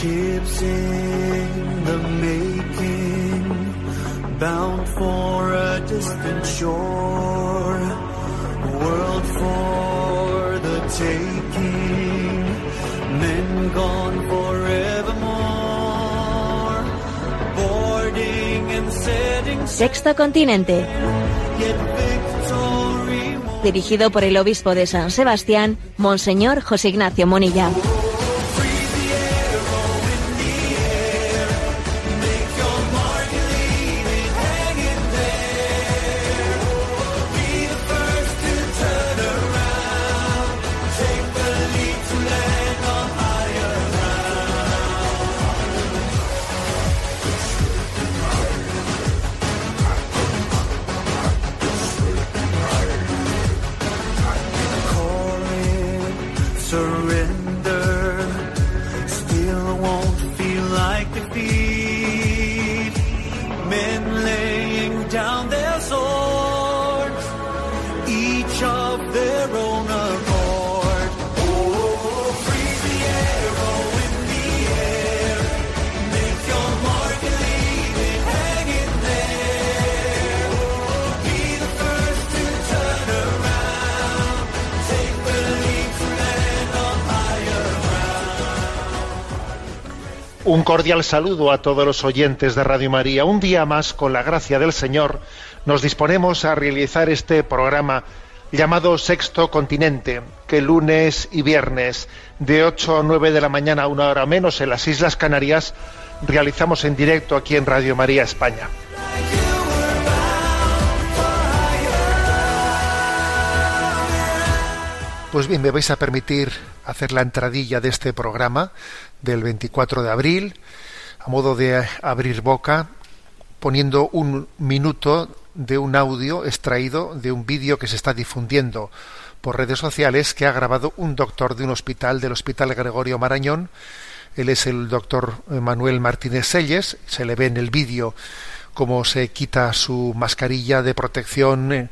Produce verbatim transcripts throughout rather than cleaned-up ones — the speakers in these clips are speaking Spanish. ships in the making, bound for a distant shore, world for the taking, men gone forevermore, boarding and setting. Sexto Continente, dirigido por el obispo de San Sebastián, Monseñor José Ignacio Munilla. Un cordial saludo a todos los oyentes de Radio María. Un día más, con la gracia del Señor, nos disponemos a realizar este programa llamado Sexto Continente, que lunes y viernes, de ocho a nueve de la mañana, una hora menos, en las Islas Canarias, realizamos en directo aquí en Radio María España. Pues bien, me vais a permitir hacer la entradilla de este programa del veinticuatro de abril, a modo de abrir boca, poniendo un minuto de un audio extraído de un vídeo que se está difundiendo por redes sociales, que ha grabado un doctor de un hospital, del Hospital Gregorio Marañón. Él es el doctor Manuel Martínez Selles. Se le ve en el vídeo cómo se quita su mascarilla de protección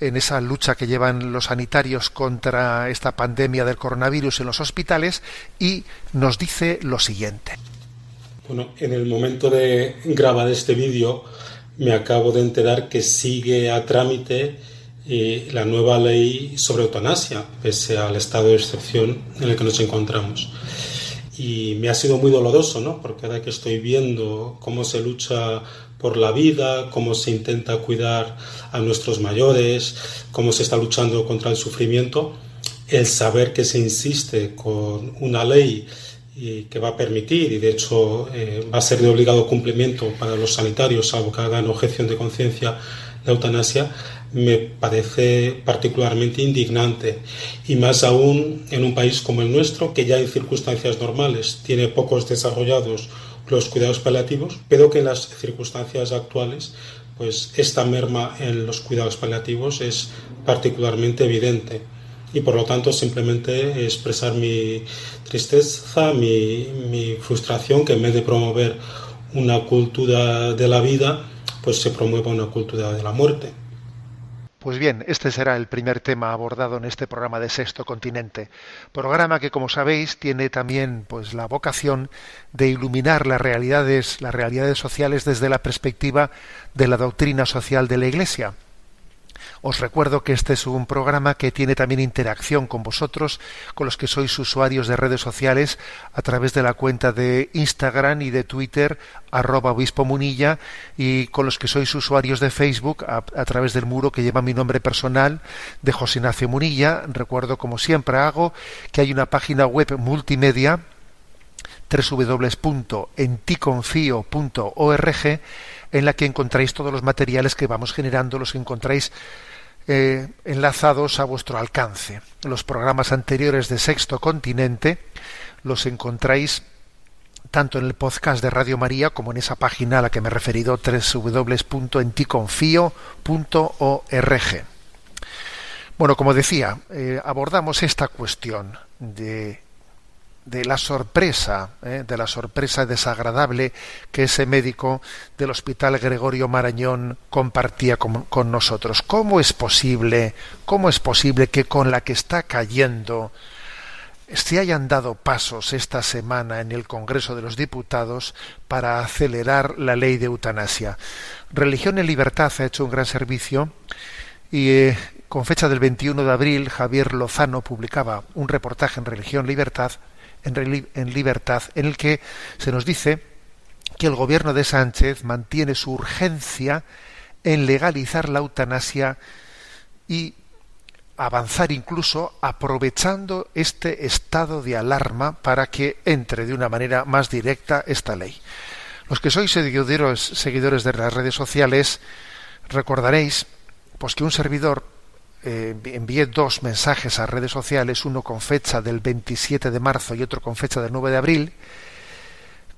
en esa lucha que llevan los sanitarios contra esta pandemia del coronavirus en los hospitales, y nos dice lo siguiente. Bueno, en el momento de grabar este vídeo me acabo de enterar que sigue a trámite eh, la nueva ley sobre eutanasia, pese al estado de excepción en el que nos encontramos. Y me ha sido muy doloroso, ¿no? Porque ahora que estoy viendo cómo se lucha por la vida, cómo se intenta cuidar a nuestros mayores, cómo se está luchando contra el sufrimiento, el saber que se insiste con una ley y que va a permitir, y de hecho eh, va a ser de obligado cumplimiento para los sanitarios, salvo que hagan objeción de conciencia de eutanasia, me parece particularmente indignante, y más aún en un país como el nuestro, que ya en circunstancias normales tiene pocos desarrollados los cuidados paliativos, pero que en las circunstancias actuales, pues esta merma en los cuidados paliativos es particularmente evidente. Y por lo tanto, simplemente expresar mi tristeza, mi, mi frustración, que en vez de promover una cultura de la vida, pues se promueva una cultura de la muerte. Pues bien, este será el primer tema abordado en este programa de Sexto Continente, programa que, como sabéis, tiene también pues la vocación de iluminar las realidades, las realidades sociales desde la perspectiva de la doctrina social de la Iglesia. Os recuerdo que este es un programa que tiene también interacción con vosotros, con los que sois usuarios de redes sociales, a través de la cuenta de Instagram y de Twitter, arroba obispo Munilla, y con los que sois usuarios de Facebook, a, a través del muro que lleva mi nombre personal, de José Ignacio Munilla. Recuerdo, como siempre hago, que hay una página web multimedia, doble u doble u doble u punto en ti confío punto org, en la que encontráis todos los materiales que vamos generando, los encontráis eh, enlazados a vuestro alcance. Los programas anteriores de Sexto Continente los encontráis tanto en el podcast de Radio María como en esa página a la que me he referido, doble u doble u doble u punto en ti confío punto org. Bueno, como decía, eh, abordamos esta cuestión de... de la sorpresa, eh, de la sorpresa desagradable que ese médico del Hospital Gregorio Marañón compartía con, con nosotros. ¿Cómo es posible, cómo es posible que con la que está cayendo se hayan dado pasos esta semana en el Congreso de los Diputados para acelerar la ley de eutanasia. Religión y Libertad ha hecho un gran servicio y eh, con fecha del veintiuno de abril Javier Lozano publicaba un reportaje en Religión y Libertad, en, Reli- en Libertad en el que se nos dice que el gobierno de Sánchez mantiene su urgencia en legalizar la eutanasia y avanzar incluso aprovechando este estado de alarma para que entre de una manera más directa esta ley. Los que sois seguidores, seguidores de las redes sociales recordaréis pues, que un servidor eh, envié dos mensajes a redes sociales, uno con fecha del veintisiete de marzo y otro con fecha del nueve de abril.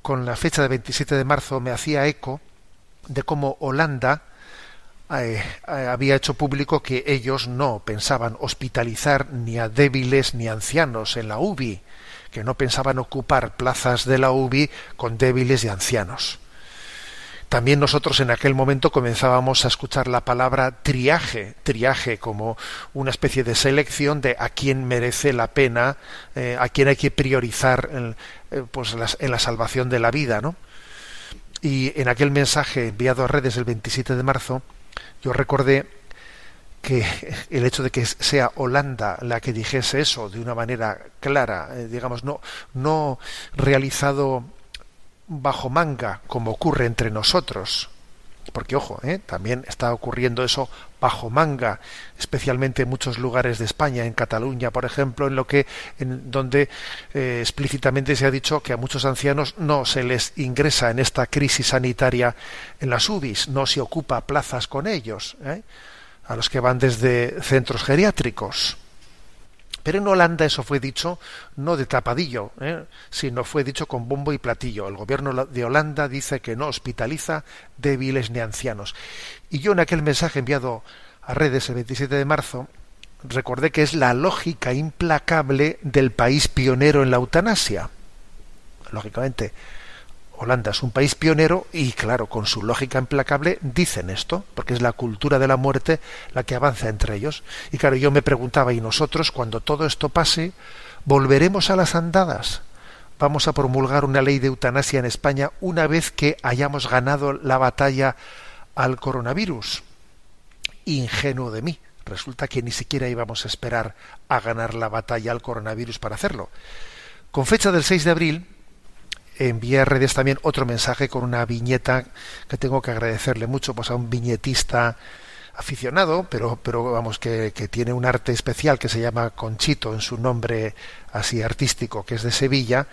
Con la fecha del veintisiete de marzo me hacía eco de cómo Holanda Eh, eh, había hecho público que ellos no pensaban hospitalizar ni a débiles ni ancianos en la U B I, que no pensaban ocupar plazas de la U B I con débiles y ancianos. También nosotros en aquel momento comenzábamos a escuchar la palabra triaje, triaje como una especie de selección de a quién merece la pena, eh, a quién hay que priorizar en, eh, pues las, en la salvación de la vida, ¿no? Y en aquel mensaje enviado a redes el veintisiete de marzo, yo recordé que el hecho de que sea Holanda la que dijese eso de una manera clara, digamos, no, no realizado bajo manga, como ocurre entre nosotros, porque, ojo, ¿eh? también está ocurriendo eso bajo manga, especialmente en muchos lugares de España, en Cataluña, por ejemplo, en lo que en donde eh, explícitamente se ha dicho que a muchos ancianos no se les ingresa en esta crisis sanitaria en las U B Is, no se ocupa plazas con ellos, ¿eh? a los que van desde centros geriátricos. Pero en Holanda eso fue dicho no de tapadillo, ¿eh? sino fue dicho con bombo y platillo. El gobierno de Holanda dice que no hospitaliza débiles ni ancianos. Y yo en aquel mensaje enviado a redes el veintisiete de marzo recordé que es la lógica implacable del país pionero en la eutanasia. Lógicamente, Holanda es un país pionero y, claro, con su lógica implacable dicen esto, porque es la cultura de la muerte la que avanza entre ellos. Y, claro, yo me preguntaba, ¿y nosotros, cuando todo esto pase, volveremos a las andadas? ¿Vamos a promulgar una ley de eutanasia en España una vez que hayamos ganado la batalla al coronavirus? Ingenuo de mí. Resulta que ni siquiera íbamos a esperar a ganar la batalla al coronavirus para hacerlo. Con fecha del seis de abril... envié a redes también otro mensaje con una viñeta que tengo que agradecerle mucho pues a un viñetista aficionado, pero, pero vamos, que, que tiene un arte especial que se llama Conchito, en su nombre así artístico, que es de Sevilla,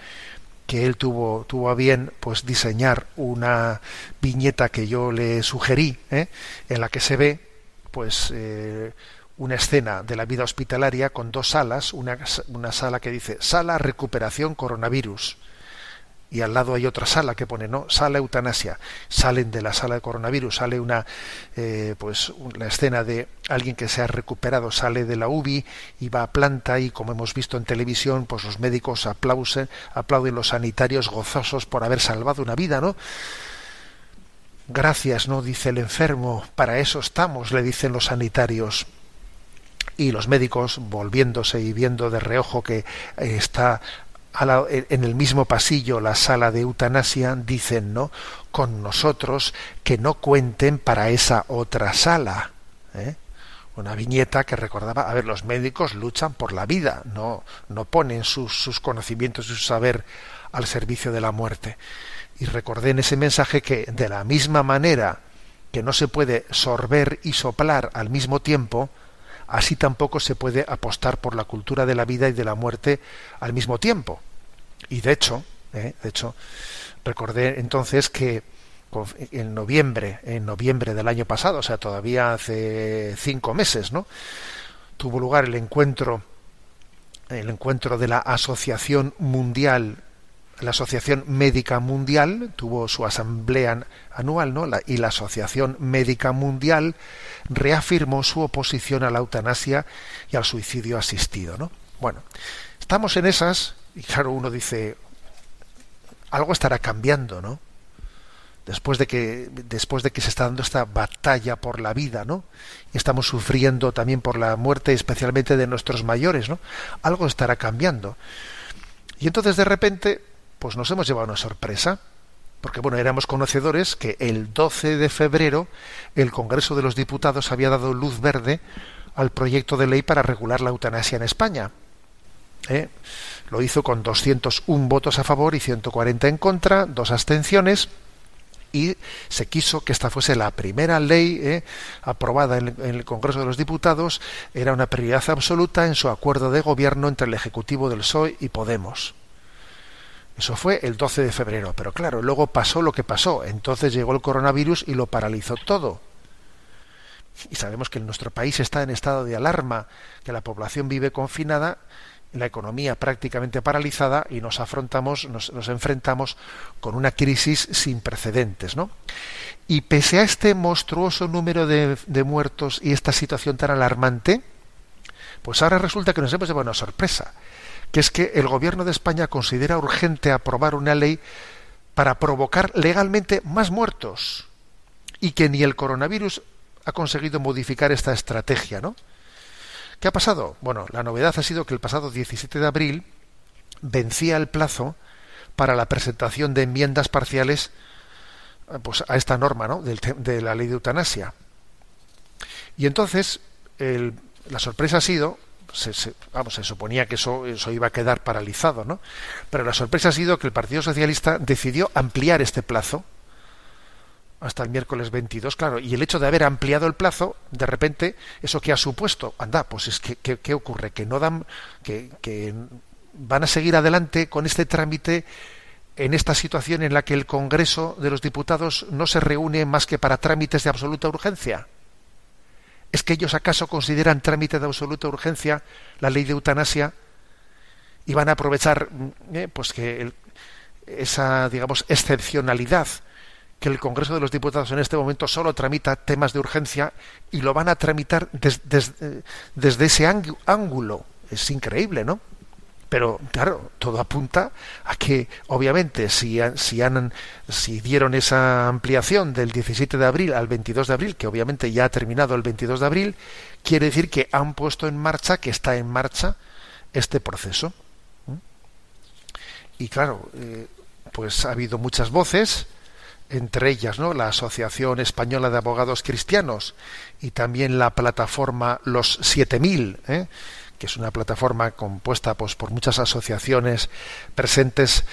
que él tuvo, tuvo a bien pues diseñar una viñeta que yo le sugerí, ¿eh? en la que se ve pues eh, una escena de la vida hospitalaria con dos salas, una, una sala que dice Sala Recuperación Coronavirus, y al lado hay otra sala que pone no sala eutanasia. Salen de la sala de coronavirus, sale una eh, pues la escena de alguien que se ha recuperado, sale de la U B I y va a planta, y como hemos visto en televisión, pues los médicos aplauden aplauden los sanitarios gozosos por haber salvado una vida, ¿no? Gracias, ¿no?, dice el enfermo, para eso estamos, le dicen los sanitarios. Y los médicos, volviéndose y viendo de reojo que está en el mismo pasillo la sala de eutanasia, dicen, ¿no?, con nosotros que no cuenten para esa otra sala, ¿eh? Una viñeta que recordaba, a ver, los médicos luchan por la vida, no, no ponen sus, sus conocimientos y su saber al servicio de la muerte. Y recordé en ese mensaje que de la misma manera que no se puede sorber y soplar al mismo tiempo, así tampoco se puede apostar por la cultura de la vida y de la muerte al mismo tiempo. Y de hecho, ¿eh? de hecho, recordé entonces que en noviembre, en noviembre del año pasado, o sea, todavía hace cinco meses, ¿no?, tuvo lugar el encuentro, el encuentro de la Asociación Mundial, la Asociación Médica Mundial tuvo su asamblea anual, ¿no? La, y la Asociación Médica Mundial reafirmó su oposición a la eutanasia y al suicidio asistido, ¿no? Bueno, estamos en esas, y claro, uno dice, algo estará cambiando, ¿no? después de que después de que se está dando esta batalla por la vida, ¿no? Y estamos sufriendo también por la muerte, especialmente de nuestros mayores, ¿no? Algo estará cambiando. Y entonces de repente, pues nos hemos llevado una sorpresa, porque bueno, éramos conocedores que el doce de febrero el Congreso de los Diputados había dado luz verde al proyecto de ley para regular la eutanasia en España. ¿Eh? Lo hizo con doscientos uno votos a favor y ciento cuarenta en contra, dos abstenciones, y se quiso que esta fuese la primera ley eh, aprobada en el Congreso de los Diputados. Era una prioridad absoluta en su acuerdo de gobierno entre el Ejecutivo del P S O E y Podemos. Eso fue el doce de febrero, pero claro, luego pasó lo que pasó. Entonces llegó el coronavirus y lo paralizó todo. Y sabemos que nuestro país está en estado de alarma, que la población vive confinada, la economía prácticamente paralizada, y nos afrontamos, nos, nos enfrentamos con una crisis sin precedentes, ¿no? Y pese a este monstruoso número de, de muertos y esta situación tan alarmante, pues ahora resulta que nos hemos llevado una sorpresa, que es que el Gobierno de España considera urgente aprobar una ley para provocar legalmente más muertos, y que ni el coronavirus ha conseguido modificar esta estrategia, ¿no? ¿Qué ha pasado? Bueno, la novedad ha sido que el pasado diecisiete de abril vencía el plazo para la presentación de enmiendas parciales, pues, a esta norma, ¿no?, de la ley de eutanasia. Y entonces el, la sorpresa ha sido, se, se, vamos, se suponía que eso, eso iba a quedar paralizado, ¿no? Pero la sorpresa ha sido que el Partido Socialista decidió ampliar este plazo hasta el miércoles veintidós, claro, y el hecho de haber ampliado el plazo, de repente, ¿eso qué ha supuesto? Anda, pues es que, que, que ocurre, que no dan, que, que van a seguir adelante con este trámite en esta situación en la que el Congreso de los Diputados no se reúne más que para trámites de absoluta urgencia. ¿Es que ellos acaso consideran trámite de absoluta urgencia la ley de eutanasia y van a aprovechar eh, pues que el, esa, digamos, excepcionalidad que el Congreso de los Diputados en este momento solo tramita temas de urgencia y lo van a tramitar des, des, desde ese ángulo? Es increíble, ¿no? Pero claro, todo apunta a que, obviamente, si, si, han, si dieron esa ampliación del diecisiete de abril al veintidós de abril, que obviamente ya ha terminado el veintidós de abril, quiere decir que han puesto en marcha, que está en marcha este proceso. Y claro, eh, pues ha habido muchas voces, entre ellas, ¿no?, la Asociación Española de Abogados Cristianos y también la plataforma Los siete mil, ¿eh?, que es una plataforma compuesta, pues, por muchas asociaciones presentes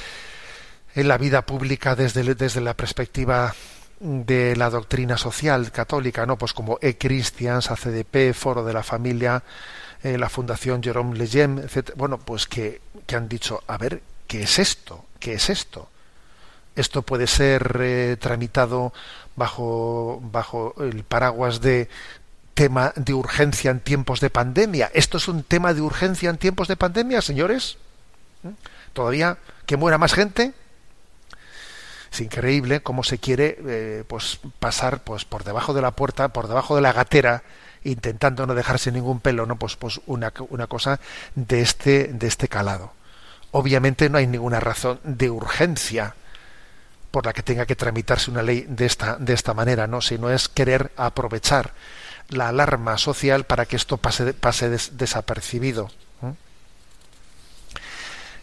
en la vida pública desde, desde la perspectiva de la doctrina social católica, ¿no?, pues como eChristians, A C D P, Foro de la Familia, eh, la Fundación Jérôme Lejeune, etcétera. Bueno, pues que, que han dicho, a ver, ¿qué es esto? ¿Qué es esto? Esto puede ser eh, tramitado bajo, bajo el paraguas de tema de urgencia en tiempos de pandemia. ¿Esto es un tema de urgencia en tiempos de pandemia, señores? ¿Todavía que muera más gente? Es increíble cómo se quiere eh, pues pasar pues por debajo de la puerta, por debajo de la gatera, intentando no dejarse ningún pelo, ¿no? Pues, pues una, una cosa de este, de este calado. Obviamente no hay ninguna razón de urgencia por la que tenga que tramitarse una ley de esta, de esta manera, ¿no? Sino es querer aprovechar la alarma social para que esto pase, pase des, desapercibido.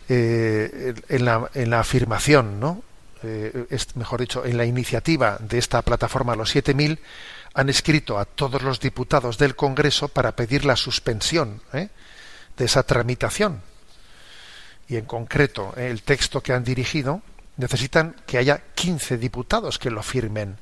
Eh, en, la, en la afirmación, ¿no? Eh, es, mejor dicho, en la iniciativa de esta plataforma Los siete mil, han escrito a todos los diputados del Congreso para pedir la suspensión ¿eh? de esa tramitación. Y en concreto, eh, el texto que han dirigido, necesitan que haya quince diputados que lo firmen.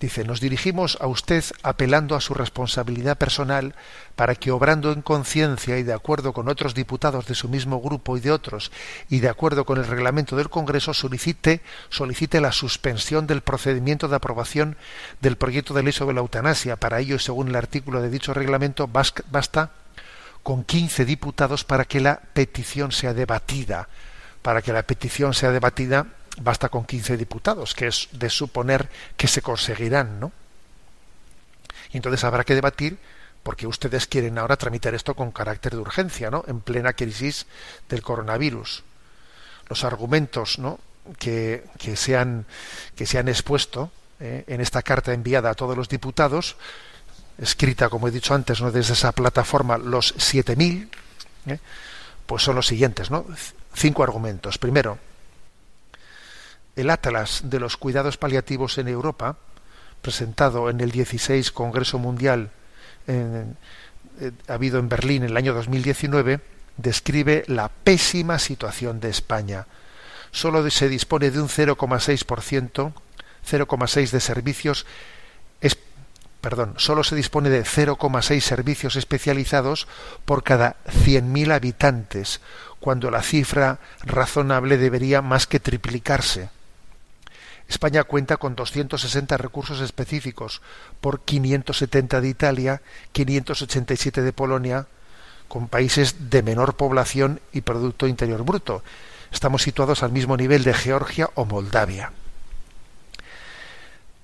Dice: nos dirigimos a usted apelando a su responsabilidad personal para que, obrando en conciencia y de acuerdo con otros diputados de su mismo grupo y de otros, y de acuerdo con el reglamento del Congreso, solicite, solicite la suspensión del procedimiento de aprobación del proyecto de ley sobre la eutanasia. Para ello, según el artículo de dicho reglamento, basta con quince diputados para que la petición sea debatida. Para que la petición sea debatida basta con quince diputados, que es de suponer que se conseguirán, ¿no? Y entonces habrá que debatir, porque ustedes quieren ahora tramitar esto con carácter de urgencia, ¿no?, en plena crisis del coronavirus. Los argumentos, ¿no?, que, que, se, han, que se han expuesto eh, en esta carta enviada a todos los diputados, escrita, como he dicho antes, ¿no?, desde esa plataforma Los siete mil, ¿eh?, pues son los siguientes, ¿no? Cinco argumentos. Primero, el Atlas de los Cuidados Paliativos en Europa, presentado en el dieciséis Congreso Mundial eh, eh, habido en Berlín en el año dos mil diecinueve, describe la pésima situación de España. Solo se dispone de un cero coma seis por ciento, cero coma seis de servicios, es, perdón, solo se dispone de cero coma seis servicios especializados por cada cien mil habitantes, cuando la cifra razonable debería más que triplicarse. España cuenta con doscientos sesenta recursos específicos por quinientos setenta de Italia, quinientos ochenta y siete de Polonia, con países de menor población y Producto Interior Bruto. Estamos situados al mismo nivel de Georgia o Moldavia.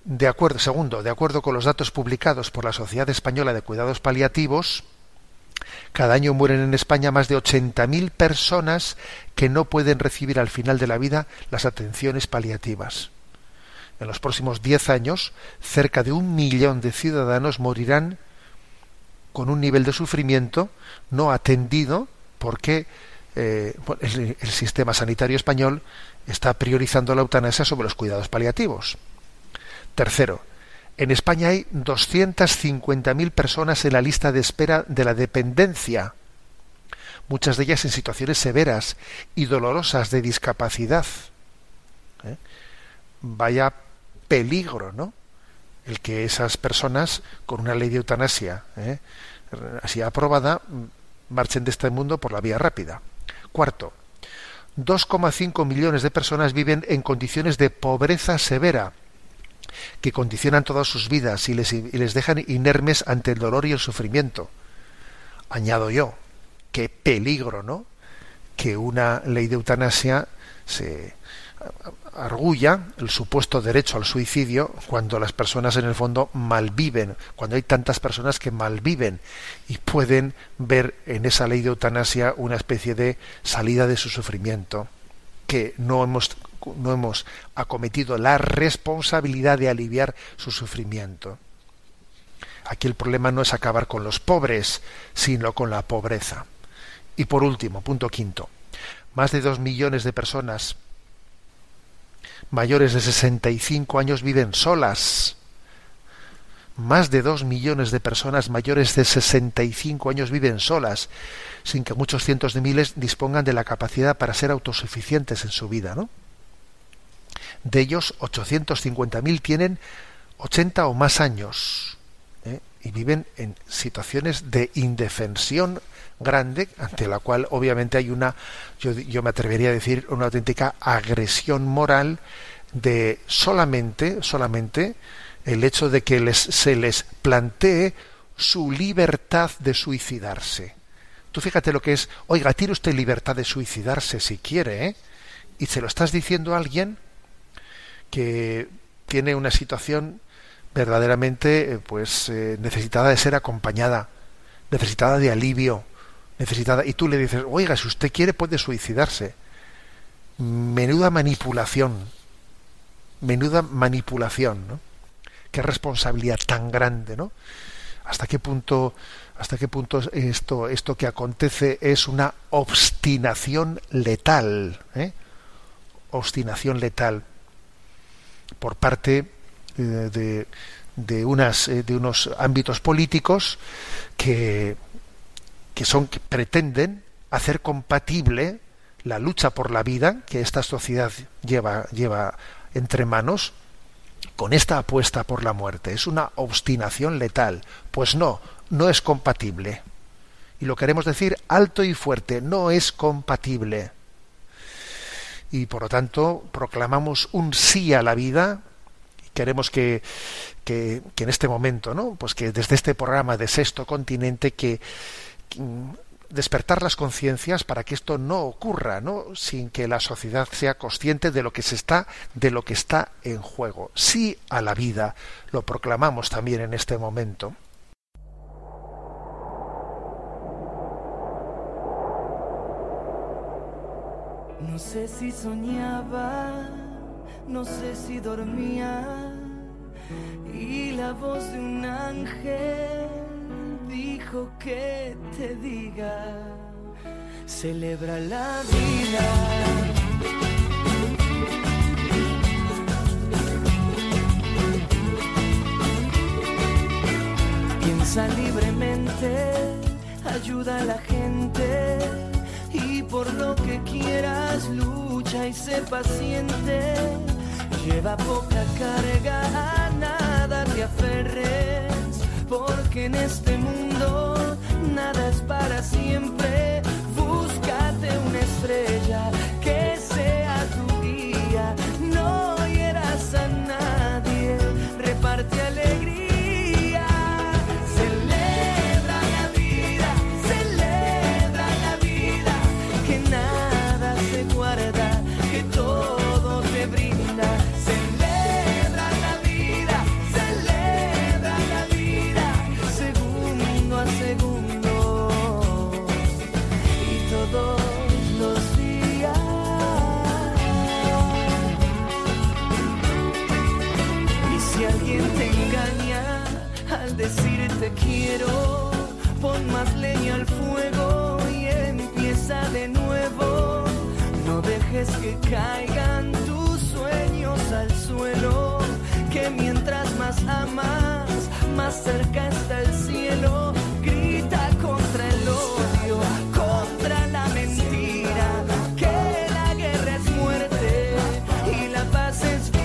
De acuerdo, segundo, de acuerdo con los datos publicados por la Sociedad Española de Cuidados Paliativos, cada año mueren en España más de ochenta mil personas que no pueden recibir al final de la vida las atenciones paliativas. En los próximos diez años, cerca de un millón de ciudadanos morirán con un nivel de sufrimiento no atendido porque eh, el, el sistema sanitario español está priorizando la eutanasia sobre los cuidados paliativos. Tercero, en España hay doscientas cincuenta mil personas en la lista de espera de la dependencia, muchas de ellas en situaciones severas y dolorosas de discapacidad. ¿Eh? Vaya peligro, ¿no?, el que esas personas, con una ley de eutanasia ¿eh? así aprobada, marchen de este mundo por la vía rápida. Cuarto, dos coma cinco millones de personas viven en condiciones de pobreza severa, que condicionan todas sus vidas y les, y les dejan inermes ante el dolor y el sufrimiento. Añado yo, qué peligro, ¿no?, que una ley de eutanasia se argulla el supuesto derecho al suicidio cuando las personas en el fondo malviven, cuando hay tantas personas que malviven y pueden ver en esa ley de eutanasia una especie de salida de su sufrimiento, que no hemos, no hemos acometido la responsabilidad de aliviar su sufrimiento. Aquí el problema no es acabar con los pobres, sino con la pobreza. Y por último, punto quinto, más de dos millones de personas mayores de sesenta y cinco años viven solas. Más de dos millones de personas mayores de sesenta y cinco años viven solas, sin que muchos cientos de miles dispongan de la capacidad para ser autosuficientes en su vida, ¿no? De ellos, ochocientos cincuenta mil tienen ochenta o más años, ¿eh? y viven en situaciones de indefensión grande, ante la cual obviamente hay una, yo, yo me atrevería a decir, una auténtica agresión moral de solamente, solamente el hecho de que les, se les plantee su libertad de suicidarse. Tú fíjate lo que es, oiga, tiene usted libertad de suicidarse si quiere, ¿eh? y se lo estás diciendo a alguien que tiene una situación verdaderamente pues eh, necesitada de ser acompañada, necesitada de alivio, necesitada, y tú le dices, oiga, si usted quiere puede suicidarse. Menuda manipulación, menuda manipulación, ¿no? Qué responsabilidad tan grande, ¿no? ¿Hasta qué punto, hasta qué punto esto, esto que acontece es una obstinación letal, ¿eh? obstinación letal por parte eh, de, de unas, eh, de unos ámbitos políticos que que son que pretenden hacer compatible la lucha por la vida que esta sociedad lleva lleva entre manos con esta apuesta por la muerte? Es una obstinación letal. Pues no, no es compatible. Y lo queremos decir alto y fuerte, no es compatible. Y por lo tanto proclamamos un sí a la vida. Queremos que, que, que en este momento, ¿no?, pues que desde este programa de Sexto Continente, que, que despertar las conciencias para que esto no ocurra, ¿no?, sin que la sociedad sea consciente de lo que se está, de lo que está en juego. Sí a la vida, lo proclamamos también en este momento. No sé si soñaba, no sé si dormía, y la voz de un ángel dijo que te diga: celebra la vida. Piensa libremente, ayuda a la gente, y por lo que quieras lucha y sé paciente. Lleva poca carga, a nada te aferres, porque en este mundo nada es para siempre. Búscate una estrella que sea tu guía, no hieras a nadie, reparte alegría. Decir te quiero, pon más leña al fuego y empieza de nuevo. No dejes que caigan tus sueños al suelo, que mientras más amas, más cerca está el cielo. Grita contra el odio, contra la mentira, que la guerra es muerte y la paz es vida.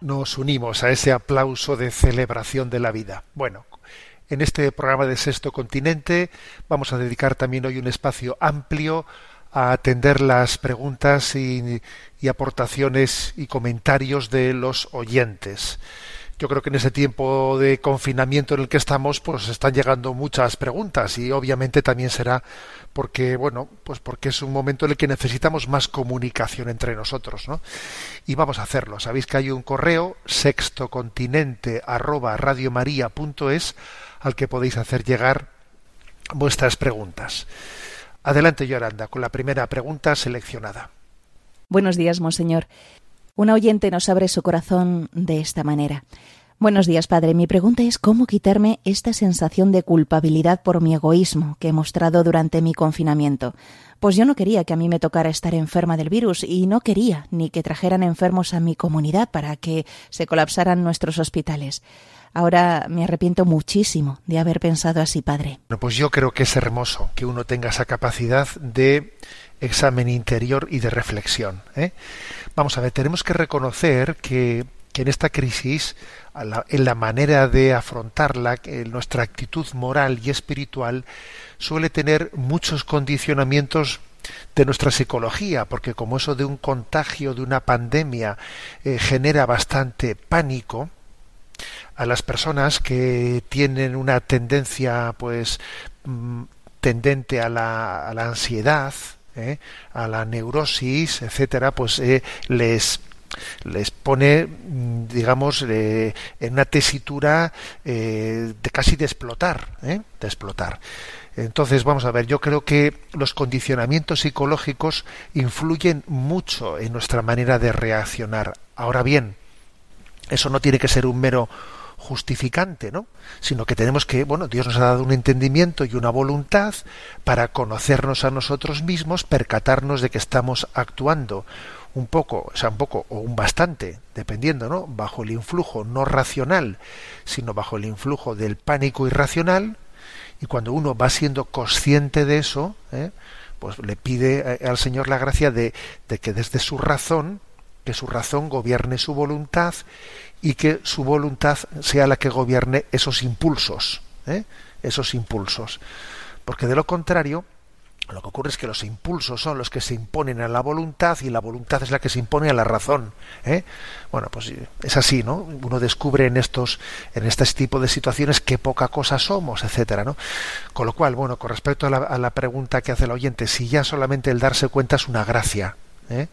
Nos unimos a ese aplauso de celebración de la vida. Bueno, en este programa de Sexto Continente vamos a dedicar también hoy un espacio amplio a atender las preguntas y, y aportaciones y comentarios de los oyentes. Yo creo que en ese tiempo de confinamiento en el que estamos, pues están llegando muchas preguntas, y obviamente también será porque, bueno, pues porque es un momento en el que necesitamos más comunicación entre nosotros, ¿no? Y vamos a hacerlo. Sabéis que hay un correo, sextocontinente arroba radiomaria punto es, al que podéis hacer llegar vuestras preguntas. Adelante, Yolanda, con la primera pregunta seleccionada. Buenos días, monseñor. Un oyente nos abre su corazón de esta manera. Buenos días, padre. Mi pregunta es cómo quitarme esta sensación de culpabilidad por mi egoísmo que he mostrado durante mi confinamiento. Pues yo no quería que a mí me tocara estar enferma del virus, y no quería ni que trajeran enfermos a mi comunidad para que se colapsaran nuestros hospitales. Ahora me arrepiento muchísimo de haber pensado así, padre. Bueno, pues yo creo que es hermoso que uno tenga esa capacidad de examen interior y de reflexión, ¿eh? Vamos a ver, tenemos que reconocer que, que en esta crisis, a la, en la manera de afrontarla, en nuestra actitud moral y espiritual suele tener muchos condicionamientos de nuestra psicología, porque como eso de un contagio, de una pandemia, eh, genera bastante pánico, a las personas que tienen una tendencia, pues, tendente a la, a la ansiedad, ¿Eh? a la neurosis, etcétera, pues eh, les les pone, digamos, eh, en una tesitura eh, de casi de explotar, ¿eh? de explotar. Entonces, vamos a ver, yo creo que los condicionamientos psicológicos influyen mucho en nuestra manera de reaccionar. Ahora bien, eso no tiene que ser un mero justificante, ¿no? Sino que tenemos que, bueno, Dios nos ha dado un entendimiento y una voluntad para conocernos a nosotros mismos, percatarnos de que estamos actuando un poco, o sea, un poco o un bastante, dependiendo, ¿no? Bajo el influjo no racional, sino bajo el influjo del pánico irracional. Y cuando uno va siendo consciente de eso, ¿eh? pues le pide al Señor la gracia de, de que desde su razón, que su razón gobierne su voluntad y que su voluntad sea la que gobierne esos impulsos, ¿eh? esos impulsos. Porque de lo contrario, lo que ocurre es que los impulsos son los que se imponen a la voluntad y la voluntad es la que se impone a la razón, ¿eh? Bueno, pues es así, ¿no? Uno descubre en estos, en este tipo de situaciones qué poca cosa somos, etcétera, ¿no? Con lo cual, bueno, con respecto a la, a la pregunta que hace el oyente, si ya solamente el darse cuenta es una gracia, ¿eh?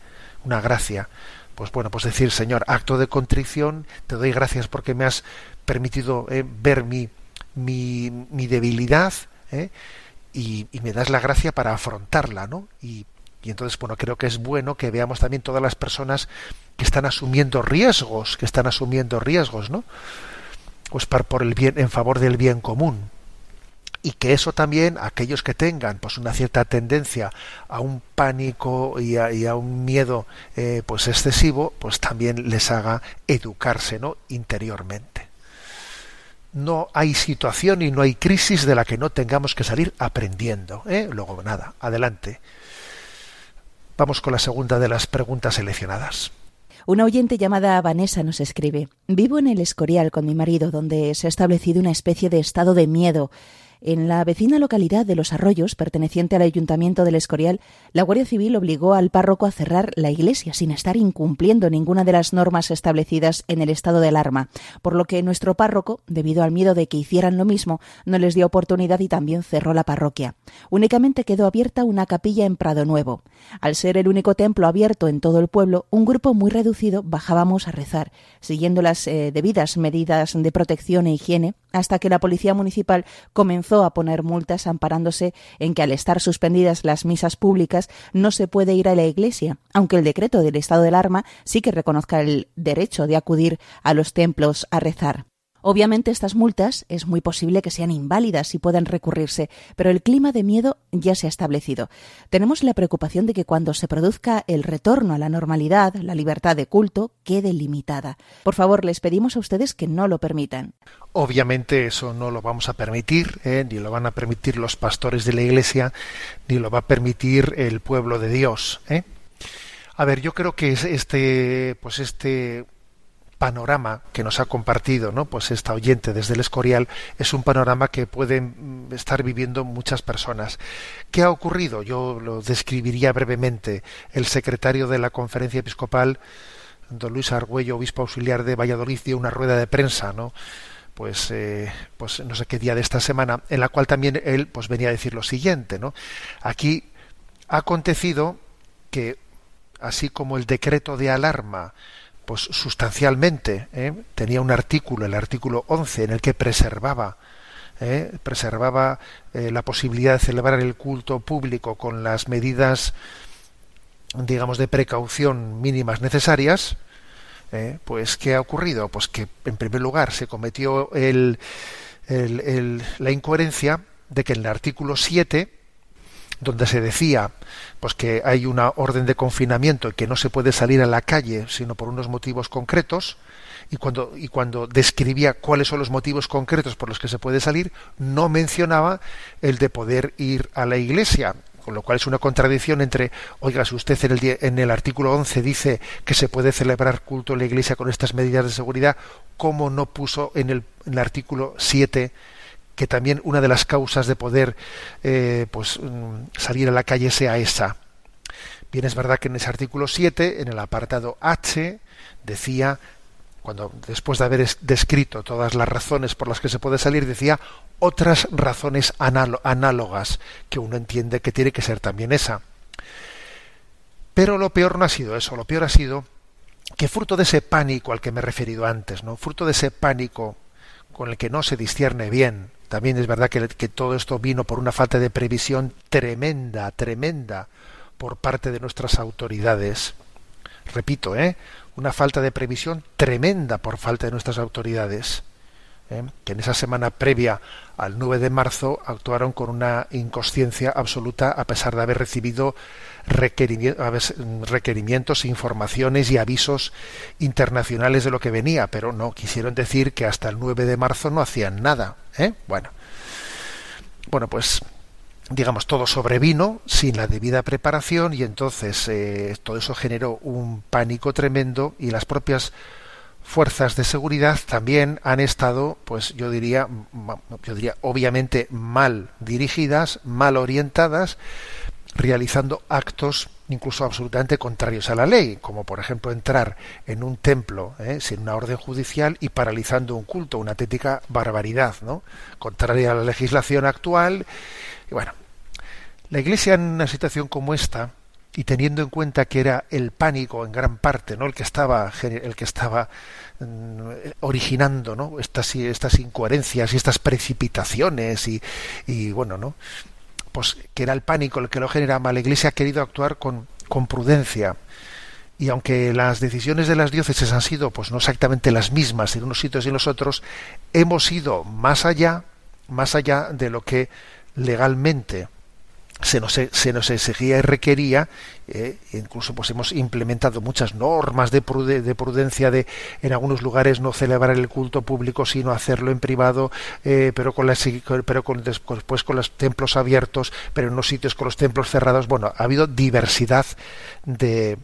una gracia, pues bueno, pues decir, Señor, acto de contrición, te doy gracias porque me has permitido eh, ver mi, mi, mi debilidad, ¿eh? Y, y me das la gracia para afrontarla, ¿no? Y, y entonces, bueno, creo que es bueno que veamos también todas las personas que están asumiendo riesgos, que están asumiendo riesgos, ¿no? Pues para, por el bien, en favor del bien común. Y que eso también, aquellos que tengan pues una cierta tendencia a un pánico y a, y a un miedo eh, pues excesivo, pues también les haga educarse, ¿no? Interiormente. No hay situación y no hay crisis de la que no tengamos que salir aprendiendo, ¿eh? Luego, nada, adelante. Vamos con la segunda de las preguntas seleccionadas. Una oyente llamada Vanessa nos escribe: vivo en el Escorial con mi marido, donde se ha establecido una especie de estado de miedo. En la vecina localidad de Los Arroyos, perteneciente al Ayuntamiento del Escorial, la Guardia Civil obligó al párroco a cerrar la iglesia sin estar incumpliendo ninguna de las normas establecidas en el estado de alarma, por lo que nuestro párroco, debido al miedo de que hicieran lo mismo, no les dio oportunidad y también cerró la parroquia. Únicamente quedó abierta una capilla en Prado Nuevo. Al ser el único templo abierto en todo el pueblo, un grupo muy reducido bajábamos a rezar, siguiendo las eh, debidas medidas de protección e higiene, hasta que la Policía Municipal comenzó a poner multas amparándose en que al estar suspendidas las misas públicas no se puede ir a la iglesia, aunque el decreto del estado de alarma sí que reconozca el derecho de acudir a los templos a rezar. Obviamente estas multas es muy posible que sean inválidas y puedan recurrirse, pero el clima de miedo ya se ha establecido. Tenemos la preocupación de que cuando se produzca el retorno a la normalidad, la libertad de culto quede limitada. Por favor, les pedimos a ustedes que no lo permitan. Obviamente eso no lo vamos a permitir, ¿eh? Ni lo van a permitir los pastores de la Iglesia, ni lo va a permitir el pueblo de Dios, ¿eh? A ver, yo creo que este, pues este... panorama que nos ha compartido, ¿no? Pues esta oyente desde el Escorial es un panorama que pueden estar viviendo muchas personas. ¿Qué ha ocurrido? Yo lo describiría brevemente. El secretario de la Conferencia Episcopal, don Luis Arguello, obispo auxiliar de Valladolid, dio una rueda de prensa, ¿no? Pues, eh, pues no sé qué día de esta semana, en la cual también él pues venía a decir lo siguiente, ¿no? Aquí ha acontecido que, así como el decreto de alarma pues sustancialmente, ¿eh? tenía un artículo, el artículo once, en el que preservaba ¿eh? preservaba eh, la posibilidad de celebrar el culto público con las medidas, digamos, de precaución mínimas necesarias, ¿eh? pues ¿qué ha ocurrido? Pues que en primer lugar se cometió el, el, el, la incoherencia de que en el artículo siete, donde se decía pues que hay una orden de confinamiento y que no se puede salir a la calle sino por unos motivos concretos, y cuando y cuando describía cuáles son los motivos concretos por los que se puede salir, no mencionaba el de poder ir a la iglesia, con lo cual es una contradicción entre, oiga, si usted en el, en el artículo once dice que se puede celebrar culto en la iglesia con estas medidas de seguridad, ¿cómo no puso en el, en el artículo siete que también una de las causas de poder eh, pues salir a la calle sea esa? Bien, es verdad que en ese artículo siete, en el apartado H, decía, cuando después de haber descrito todas las razones por las que se puede salir, decía otras razones análogas, que uno entiende que tiene que ser también esa. Pero lo peor no ha sido eso, lo peor ha sido que fruto de ese pánico al que me he referido antes, ¿no? Fruto de ese pánico con el que no se discierne bien. También es verdad que, que todo esto vino por una falta de previsión tremenda, tremenda, por parte de nuestras autoridades. Repito, ¿eh? Una falta de previsión tremenda por parte de nuestras autoridades, ¿eh? Que en esa semana previa al nueve de marzo actuaron con una inconsciencia absoluta, a pesar de haber recibido requerimientos, informaciones y avisos internacionales de lo que venía, pero no, quisieron decir que hasta el nueve de marzo no hacían nada, ¿eh? Bueno, bueno, pues digamos, todo sobrevino sin la debida preparación y entonces eh, todo eso generó un pánico tremendo, y las propias fuerzas de seguridad también han estado, pues yo diría, yo diría obviamente mal dirigidas, mal orientadas, realizando actos incluso absolutamente contrarios a la ley, como por ejemplo entrar en un templo ¿eh? sin una orden judicial y paralizando un culto, una auténtica barbaridad, ¿no? Contraria a la legislación actual. Y bueno, la Iglesia en una situación como esta, y teniendo en cuenta que era el pánico en gran parte, ¿no? el que estaba el que estaba originando, ¿no? estas estas incoherencias y estas precipitaciones y, y bueno, ¿no? Pues que era el pánico el que lo generaba, la Iglesia ha querido actuar con, con prudencia. Y aunque las decisiones de las diócesis han sido pues no exactamente las mismas en unos sitios y en los otros, hemos ido más allá, más allá de lo que legalmente se nos, se nos exigía y requería, eh, incluso pues hemos implementado muchas normas de, prude, de prudencia, de en algunos lugares no celebrar el culto público sino hacerlo en privado, eh, pero con las pero con después con los templos abiertos, pero en unos sitios con los templos cerrados. Bueno, ha habido diversidad de,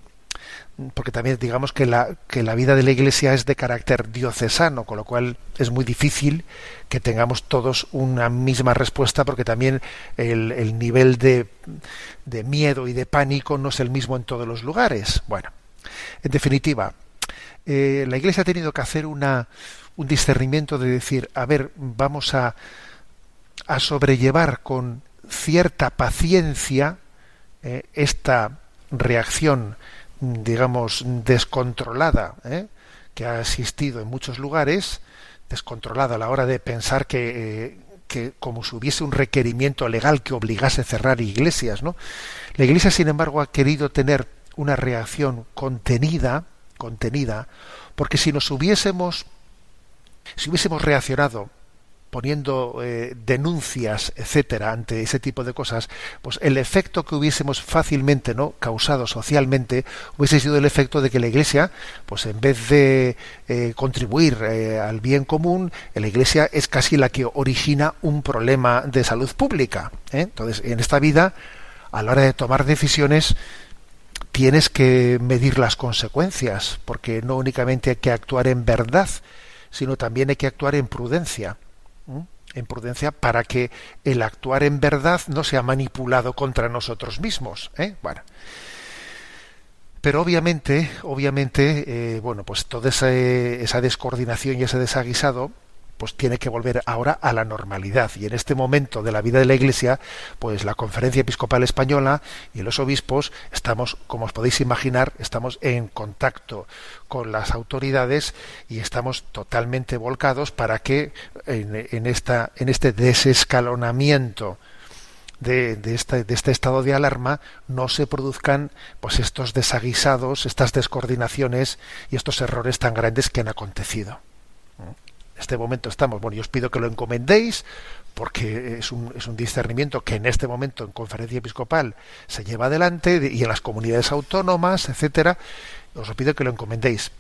porque también digamos que la que la vida de la Iglesia es de carácter diocesano, con lo cual es muy difícil que tengamos todos una misma respuesta, porque también el, el nivel de, de miedo y de pánico no es el mismo en todos los lugares. Bueno, en definitiva, eh, la Iglesia ha tenido que hacer una un discernimiento de decir, a ver, vamos a, a sobrellevar con cierta paciencia eh, esta reacción, digamos, descontrolada, ¿eh? que ha existido en muchos lugares, descontrolada a la hora de pensar que, eh, que como si hubiese un requerimiento legal que obligase a cerrar iglesias, ¿no? La Iglesia, sin embargo, ha querido tener una reacción contenida, contenida, porque si nos hubiésemos, si hubiésemos reaccionado poniendo eh, denuncias, etcétera, ante ese tipo de cosas, pues el efecto que hubiésemos fácilmente, ¿no?, causado socialmente, hubiese sido el efecto de que la Iglesia, pues en vez de eh, contribuir eh, al bien común, la Iglesia es casi la que origina un problema de salud pública, ¿eh? Entonces, en esta vida, a la hora de tomar decisiones, tienes que medir las consecuencias, porque no únicamente hay que actuar en verdad, sino también hay que actuar en prudencia. En prudencia, para que el actuar en verdad no sea manipulado contra nosotros mismos, ¿eh? Bueno, pero obviamente, obviamente, eh, bueno, pues toda esa, esa descoordinación y ese desaguisado, pues tiene que volver ahora a la normalidad. Y en este momento de la vida de la Iglesia, pues la Conferencia Episcopal Española y los obispos estamos, como os podéis imaginar, estamos en contacto con las autoridades y estamos totalmente volcados para que en, en, esta, en este desescalonamiento de, de, este, de este estado de alarma no se produzcan pues estos desaguisados, estas descoordinaciones y estos errores tan grandes que han acontecido. En este momento estamos, bueno, yo os pido que lo encomendéis, porque es un, es un discernimiento que en este momento en Conferencia Episcopal se lleva adelante y en las comunidades autónomas, etcétera. Os pido que lo encomendéis,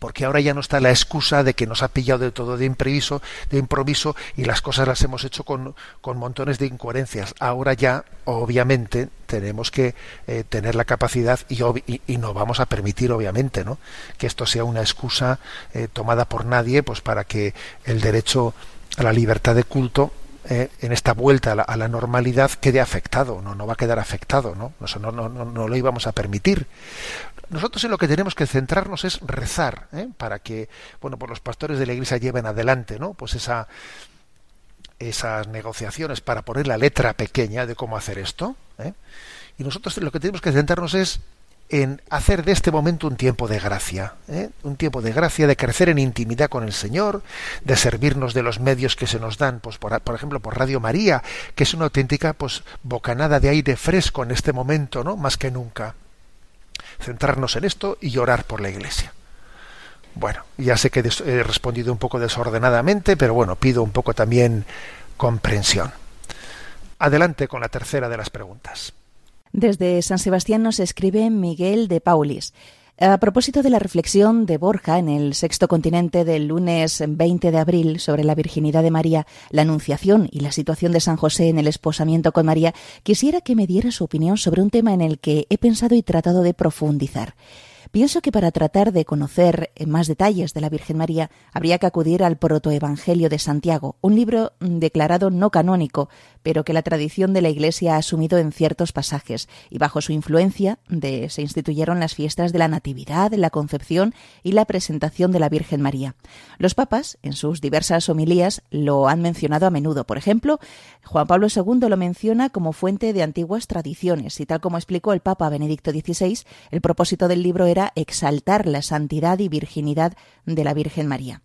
porque ahora ya no está la excusa de que nos ha pillado de todo de impreviso, de improviso, y las cosas las hemos hecho con, con montones de incoherencias. Ahora ya, obviamente, tenemos que eh, tener la capacidad y, y, y no vamos a permitir, obviamente, ¿no?, que esto sea una excusa eh, tomada por nadie, pues para que el derecho a la libertad de culto eh, en esta vuelta a la, a la normalidad quede afectado. No, no va a quedar afectado, ¿no? Eso no, no, no, no lo íbamos a permitir. Nosotros en lo que tenemos que centrarnos es rezar, ¿eh? Para que, bueno, pues los pastores de la Iglesia lleven adelante, ¿no?, pues esa, esas negociaciones para poner la letra pequeña de cómo hacer esto, ¿eh? Y nosotros lo que tenemos que centrarnos es en hacer de este momento un tiempo de gracia, ¿eh? un tiempo de gracia, de crecer en intimidad con el Señor, de servirnos de los medios que se nos dan, pues por, por ejemplo por Radio María, que es una auténtica pues bocanada de aire fresco en este momento, ¿no? Más que nunca. Centrarnos en esto y orar por la Iglesia. Bueno, ya sé que he respondido un poco desordenadamente, pero bueno, pido un poco también comprensión. Adelante con la tercera de las preguntas. Desde San Sebastián nos escribe Miguel de Paulis. A propósito de la reflexión de Borja en el Sexto Continente del lunes veinte de abril sobre la virginidad de María, la Anunciación y la situación de San José en el esposamiento con María, quisiera que me diera su opinión sobre un tema en el que he pensado y tratado de profundizar. Pienso que para tratar de conocer más detalles de la Virgen María habría que acudir al Protoevangelio de Santiago, un libro declarado no canónico, pero que la tradición de la Iglesia ha asumido en ciertos pasajes, y bajo su influencia de, se instituyeron las fiestas de la Natividad, la Concepción y la Presentación de la Virgen María. Los papas, en sus diversas homilías, lo han mencionado a menudo. Por ejemplo, Juan Pablo segundo lo menciona como fuente de antiguas tradiciones, y tal como explicó el Papa Benedicto dieciséis, el propósito del libro era exaltar la santidad y virginidad de la Virgen María.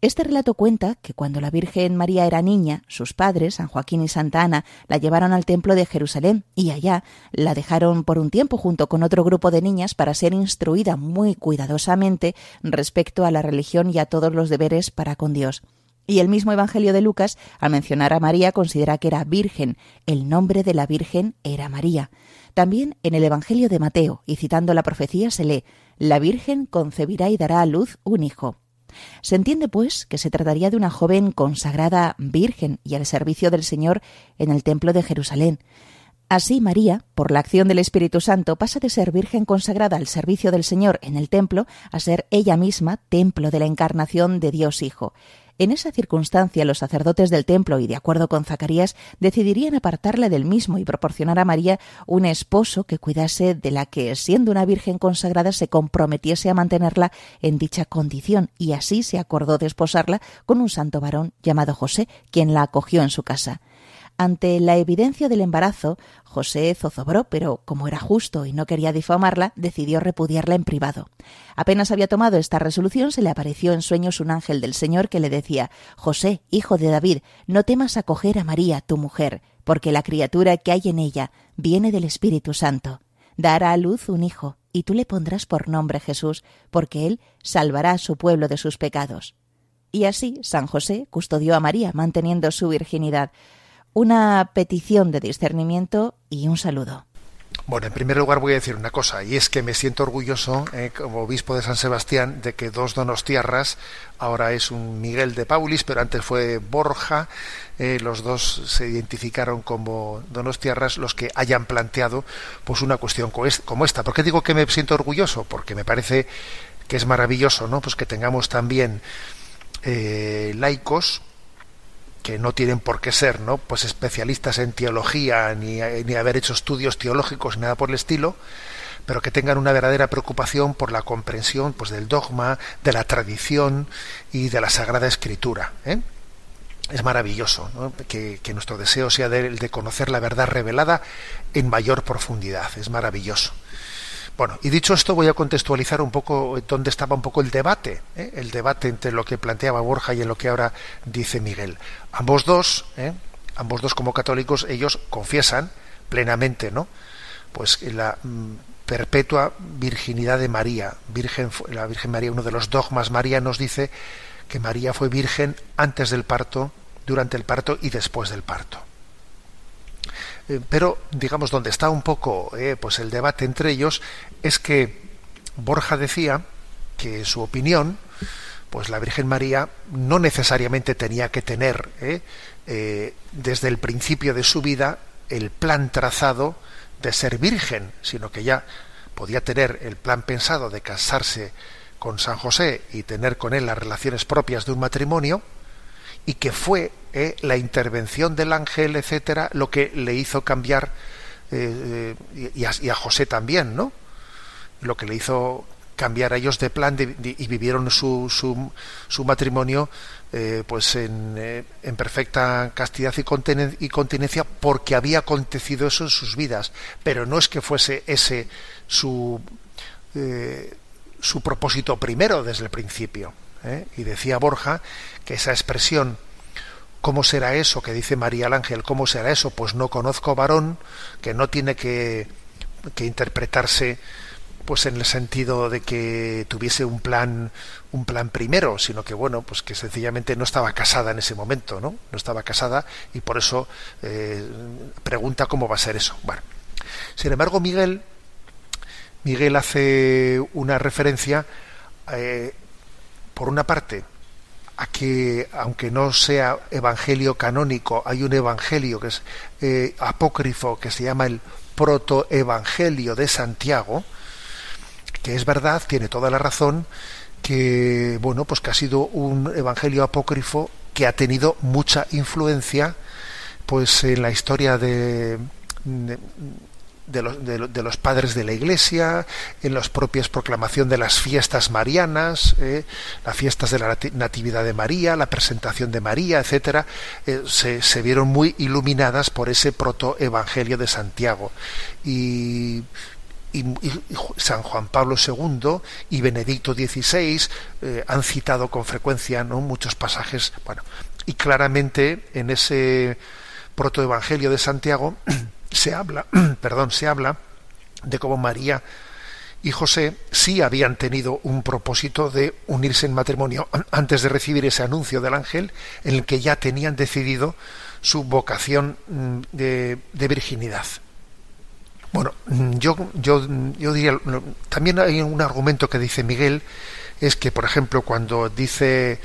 Este relato cuenta que cuando la Virgen María era niña, sus padres, San Joaquín y Santa Ana, la llevaron al templo de Jerusalén y allá la dejaron por un tiempo junto con otro grupo de niñas para ser instruida muy cuidadosamente respecto a la religión y a todos los deberes para con Dios. Y el mismo Evangelio de Lucas, al mencionar a María, considera que era virgen. El nombre de la Virgen era María. También en el Evangelio de Mateo, y citando la profecía, se lee: «La Virgen concebirá y dará a luz un hijo». Se entiende, pues, que se trataría de una joven consagrada virgen y al servicio del Señor en el templo de Jerusalén. Así, María, por la acción del Espíritu Santo, pasa de ser virgen consagrada al servicio del Señor en el templo a ser ella misma templo de la encarnación de Dios Hijo. En esa circunstancia, los sacerdotes del templo, y de acuerdo con Zacarías, decidirían apartarla del mismo y proporcionar a María un esposo que cuidase de la que, siendo una virgen consagrada, se comprometiese a mantenerla en dicha condición, y así se acordó de esposarla con un santo varón llamado José, quien la acogió en su casa. Ante la evidencia del embarazo, José zozobró, pero como era justo y no quería difamarla, decidió repudiarla en privado. Apenas había tomado esta resolución, se le apareció en sueños un ángel del Señor que le decía: «José, hijo de David, no temas acoger a María, tu mujer, porque la criatura que hay en ella viene del Espíritu Santo. Dará a luz un hijo, y tú le pondrás por nombre Jesús, porque él salvará a su pueblo de sus pecados». Y así San José custodió a María, manteniendo su virginidad. Una petición de discernimiento y un saludo. Bueno, en primer lugar voy a decir una cosa, y es que me siento orgulloso, eh, como obispo de San Sebastián, de que dos donostiarras, ahora es un Miguel de Paulis, pero antes fue Borja, eh, los dos se identificaron como donostiarras, los que hayan planteado pues una cuestión como esta. ¿Por qué digo que me siento orgulloso? Porque me parece que es maravilloso, ¿no? Pues que tengamos también eh, laicos, que no tienen por qué ser, ¿no?, pues especialistas en teología, ni, ni haber hecho estudios teológicos, ni nada por el estilo, pero que tengan una verdadera preocupación por la comprensión, pues, del dogma, de la tradición y de la Sagrada Escritura, ¿eh? Es maravilloso, ¿no?, que, que nuestro deseo sea de, de conocer la verdad revelada en mayor profundidad. Es maravilloso. Bueno, y dicho esto, voy a contextualizar un poco dónde estaba un poco el debate, ¿eh? el debate entre lo que planteaba Borja y en lo que ahora dice Miguel. Ambos dos, ¿eh? ambos dos como católicos, ellos confiesan plenamente, ¿no?, pues la perpetua virginidad de María. Virgen, la Virgen María, uno de los dogmas marianos, dice que María fue virgen antes del parto, durante el parto y después del parto. Pero, digamos, donde está un poco eh, pues el debate entre ellos es que Borja decía que, en su opinión, pues la Virgen María no necesariamente tenía que tener eh, eh, desde el principio de su vida el plan trazado de ser virgen, sino que ya podía tener el plan pensado de casarse con San José y tener con él las relaciones propias de un matrimonio, y que fue eh, la intervención del ángel, etcétera, lo que le hizo cambiar, eh, y, a, y a José también, ¿no?, lo que le hizo cambiar a ellos de plan de, de, y vivieron su, su, su matrimonio eh, pues en, eh, en perfecta castidad y, conten y continencia, porque había acontecido eso en sus vidas, pero no es que fuese ese su, eh, su propósito primero desde el principio, ¿eh? Y decía Borja que esa expresión, ¿cómo será eso?, que dice María el Ángel, ¿cómo será eso? Pues no conozco varón, que no tiene que, que interpretarse pues en el sentido de que tuviese un plan, un plan primero, sino que bueno, pues que sencillamente no estaba casada en ese momento, ¿no? No estaba casada y por eso eh, pregunta cómo va a ser eso. Bueno, sin embargo, Miguel, Miguel hace una referencia, eh, por una parte, a que aunque no sea evangelio canónico, hay un evangelio que es eh, apócrifo, que se llama el Protoevangelio de Santiago, que es verdad, tiene toda la razón, que bueno, pues que ha sido un evangelio apócrifo que ha tenido mucha influencia pues en la historia de, de, de, los, de, de los padres de la Iglesia, en las propias proclamación de las fiestas marianas, eh, las fiestas de la Natividad de María, la presentación de María, etcétera, eh, se, se vieron muy iluminadas por ese protoevangelio de Santiago. Y Y San Juan Pablo segundo y Benedicto dieciséis eh, han citado con frecuencia, ¿no?, muchos pasajes, bueno, y claramente en ese protoevangelio de Santiago se habla, perdón, se habla de cómo María y José sí habían tenido un propósito de unirse en matrimonio antes de recibir ese anuncio del ángel, en el que ya tenían decidido su vocación de, de virginidad. Bueno, yo, yo, yo diría, también hay un argumento que dice Miguel, es que, por ejemplo, cuando dice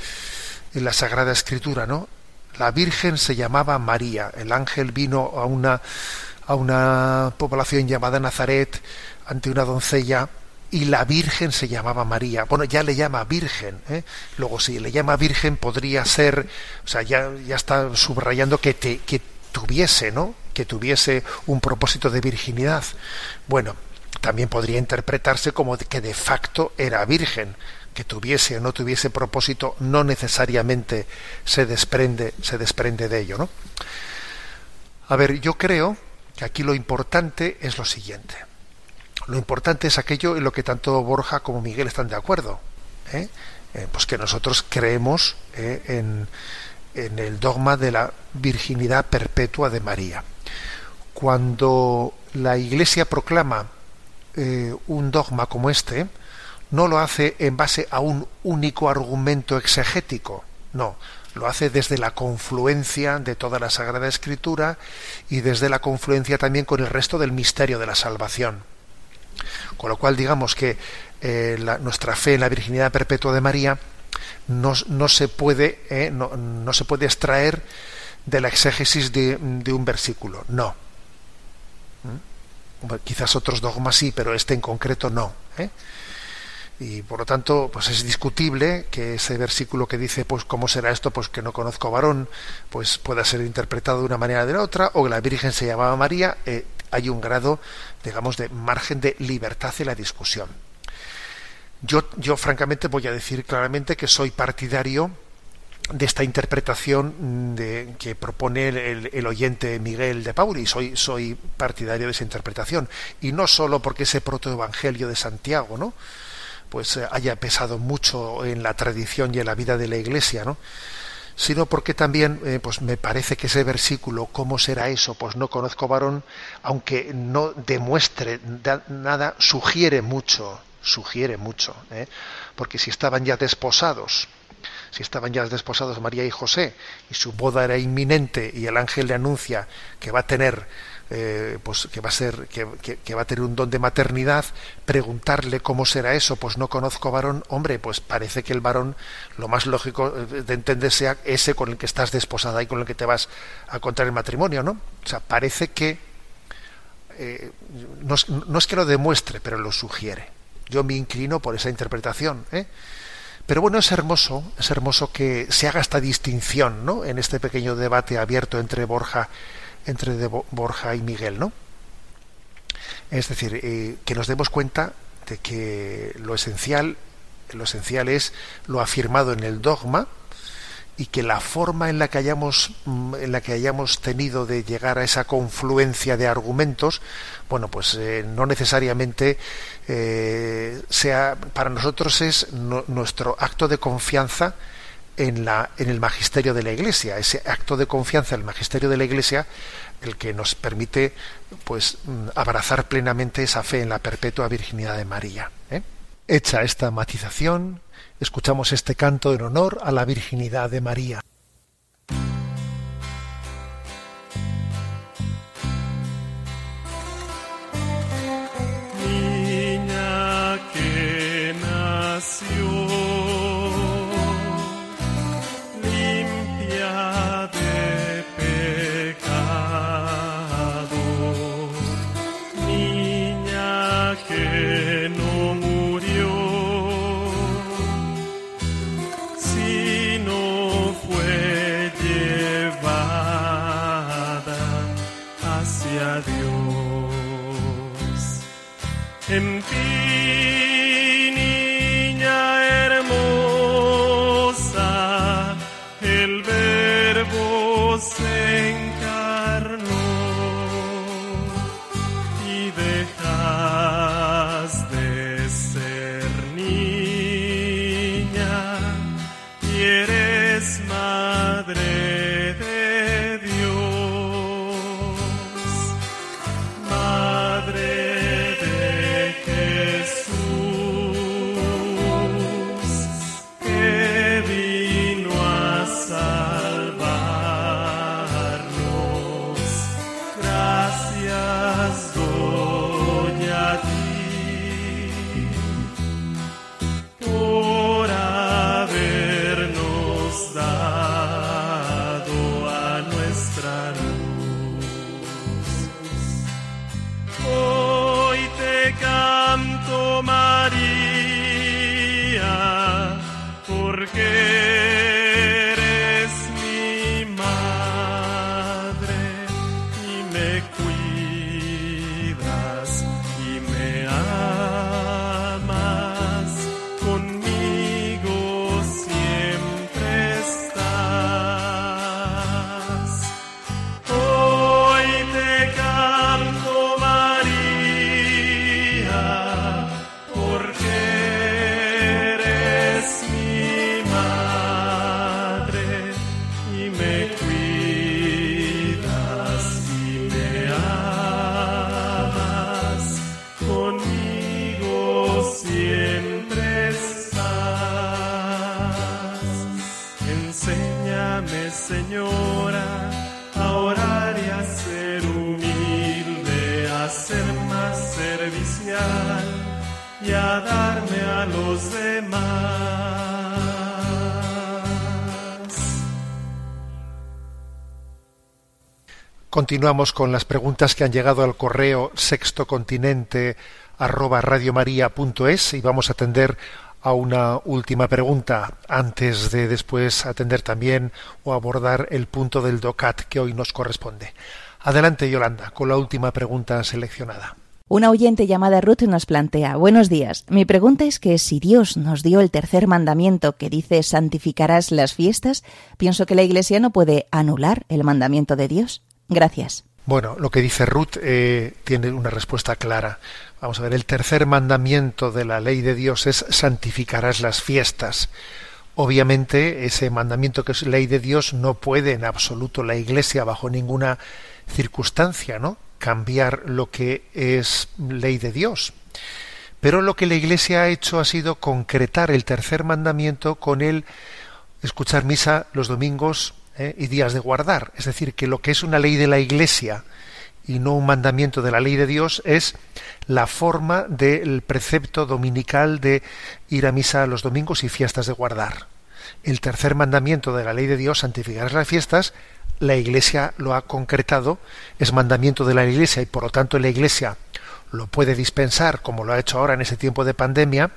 en la Sagrada Escritura, ¿no?, la Virgen se llamaba María, el ángel vino a una, a una población llamada Nazaret ante una doncella y la Virgen se llamaba María. Bueno, ya le llama Virgen, ¿eh? Luego, si le llama Virgen, podría ser, o sea, ya, ya está subrayando que te... que tuviese, ¿no?, que tuviese un propósito de virginidad. Bueno, también podría interpretarse como que de facto era virgen, que tuviese o no tuviese propósito, no necesariamente se desprende, se desprende de ello, ¿no? A ver, yo creo que aquí lo importante es lo siguiente. Lo importante es aquello en lo que tanto Borja como Miguel están de acuerdo, ¿eh? Eh, pues que nosotros creemos eh, en... en el dogma de la virginidad perpetua de María. Cuando la Iglesia proclama eh, un dogma como este, no lo hace en base a un único argumento exegético, no, lo hace desde la confluencia de toda la Sagrada Escritura y desde la confluencia también con el resto del misterio de la salvación. Con lo cual, digamos que eh, la, nuestra fe en la virginidad perpetua de María No, no se puede eh, no, no se puede extraer de la exégesis de, de un versículo, no. ¿Mm? Bueno, quizás otros dogmas sí, pero este en concreto no, ¿eh? Y por lo tanto, pues es discutible que ese versículo que dice, pues cómo será esto, pues que no conozco varón, pues pueda ser interpretado de una manera o de la otra, o que la Virgen se llamaba María. Eh, hay un grado, digamos, de margen de libertad en la discusión. Yo, yo francamente voy a decir claramente que soy partidario de esta interpretación de, que propone el, el oyente Miguel de Paulis. Soy, soy partidario de esa interpretación. Y no solo porque ese protoevangelio de Santiago, ¿no?, pues haya pesado mucho en la tradición y en la vida de la Iglesia, ¿no?, sino porque también eh, pues me parece que ese versículo, ¿cómo será eso?, pues no conozco varón, aunque no demuestre da, nada, sugiere mucho. Sugiere mucho, ¿eh? Porque si estaban ya desposados, si estaban ya desposados María y José, y su boda era inminente, y el ángel le anuncia que va a tener, eh, pues que va a ser, que, que, que va a tener un don de maternidad, preguntarle cómo será eso, pues no conozco varón, hombre, pues parece que el varón, lo más lógico de entender sea ese con el que estás desposada y con el que te vas a contraer el matrimonio, ¿no? O sea, parece que eh, no, no es que lo demuestre, pero lo sugiere. Yo me inclino por esa interpretación, ¿eh? Pero bueno, es hermoso, es hermoso que se haga esta distinción, ¿no?, en este pequeño debate abierto entre Borja, entre de Borja y Miguel, ¿no? Es decir, eh, que nos demos cuenta de que lo esencial, lo esencial es lo afirmado en el dogma, y que la forma en la que hayamos, en la que hayamos tenido de llegar a esa confluencia de argumentos, bueno, pues eh, no necesariamente eh, sea, para nosotros es no, nuestro acto de confianza en la, en el magisterio de la Iglesia, ese acto de confianza en el magisterio de la Iglesia, el que nos permite, pues, abrazar plenamente esa fe en la perpetua virginidad de María, ¿eh? Hecha esta matización, escuchamos este canto en honor a la virginidad de María. Niña que nació limpia de pecado, niña que no murió, Dios. En ti, niña hermosa, el Verbo se encarnó y dejas de ser niña y eres madre. Continuamos con las preguntas que han llegado al correo sexto continente arroba radio maría punto es y vamos a atender a una última pregunta antes de después atender también o abordar el punto del DOCAT que hoy nos corresponde. Adelante, Yolanda, con la última pregunta seleccionada. Una oyente llamada Ruth nos plantea: buenos días, mi pregunta es que si Dios nos dio el tercer mandamiento que dice santificarás las fiestas, pienso que la Iglesia no puede anular el mandamiento de Dios. Gracias. Bueno, lo que dice Ruth eh, tiene una respuesta clara. Vamos a ver, el tercer mandamiento de la ley de Dios es santificarás las fiestas. Obviamente ese mandamiento que es ley de Dios no puede en absoluto la Iglesia bajo ninguna circunstancia, ¿no?, cambiar lo que es ley de Dios. Pero lo que la Iglesia ha hecho ha sido concretar el tercer mandamiento con el escuchar misa los domingos ¿eh? y días de guardar. Es decir, que lo que es una ley de la Iglesia y no un mandamiento de la ley de Dios es la forma del precepto dominical de ir a misa los domingos y fiestas de guardar. El tercer mandamiento de la ley de Dios, santificarás las fiestas, la Iglesia lo ha concretado, es mandamiento de la Iglesia y por lo tanto la Iglesia lo puede dispensar, como lo ha hecho ahora en ese tiempo de pandemia,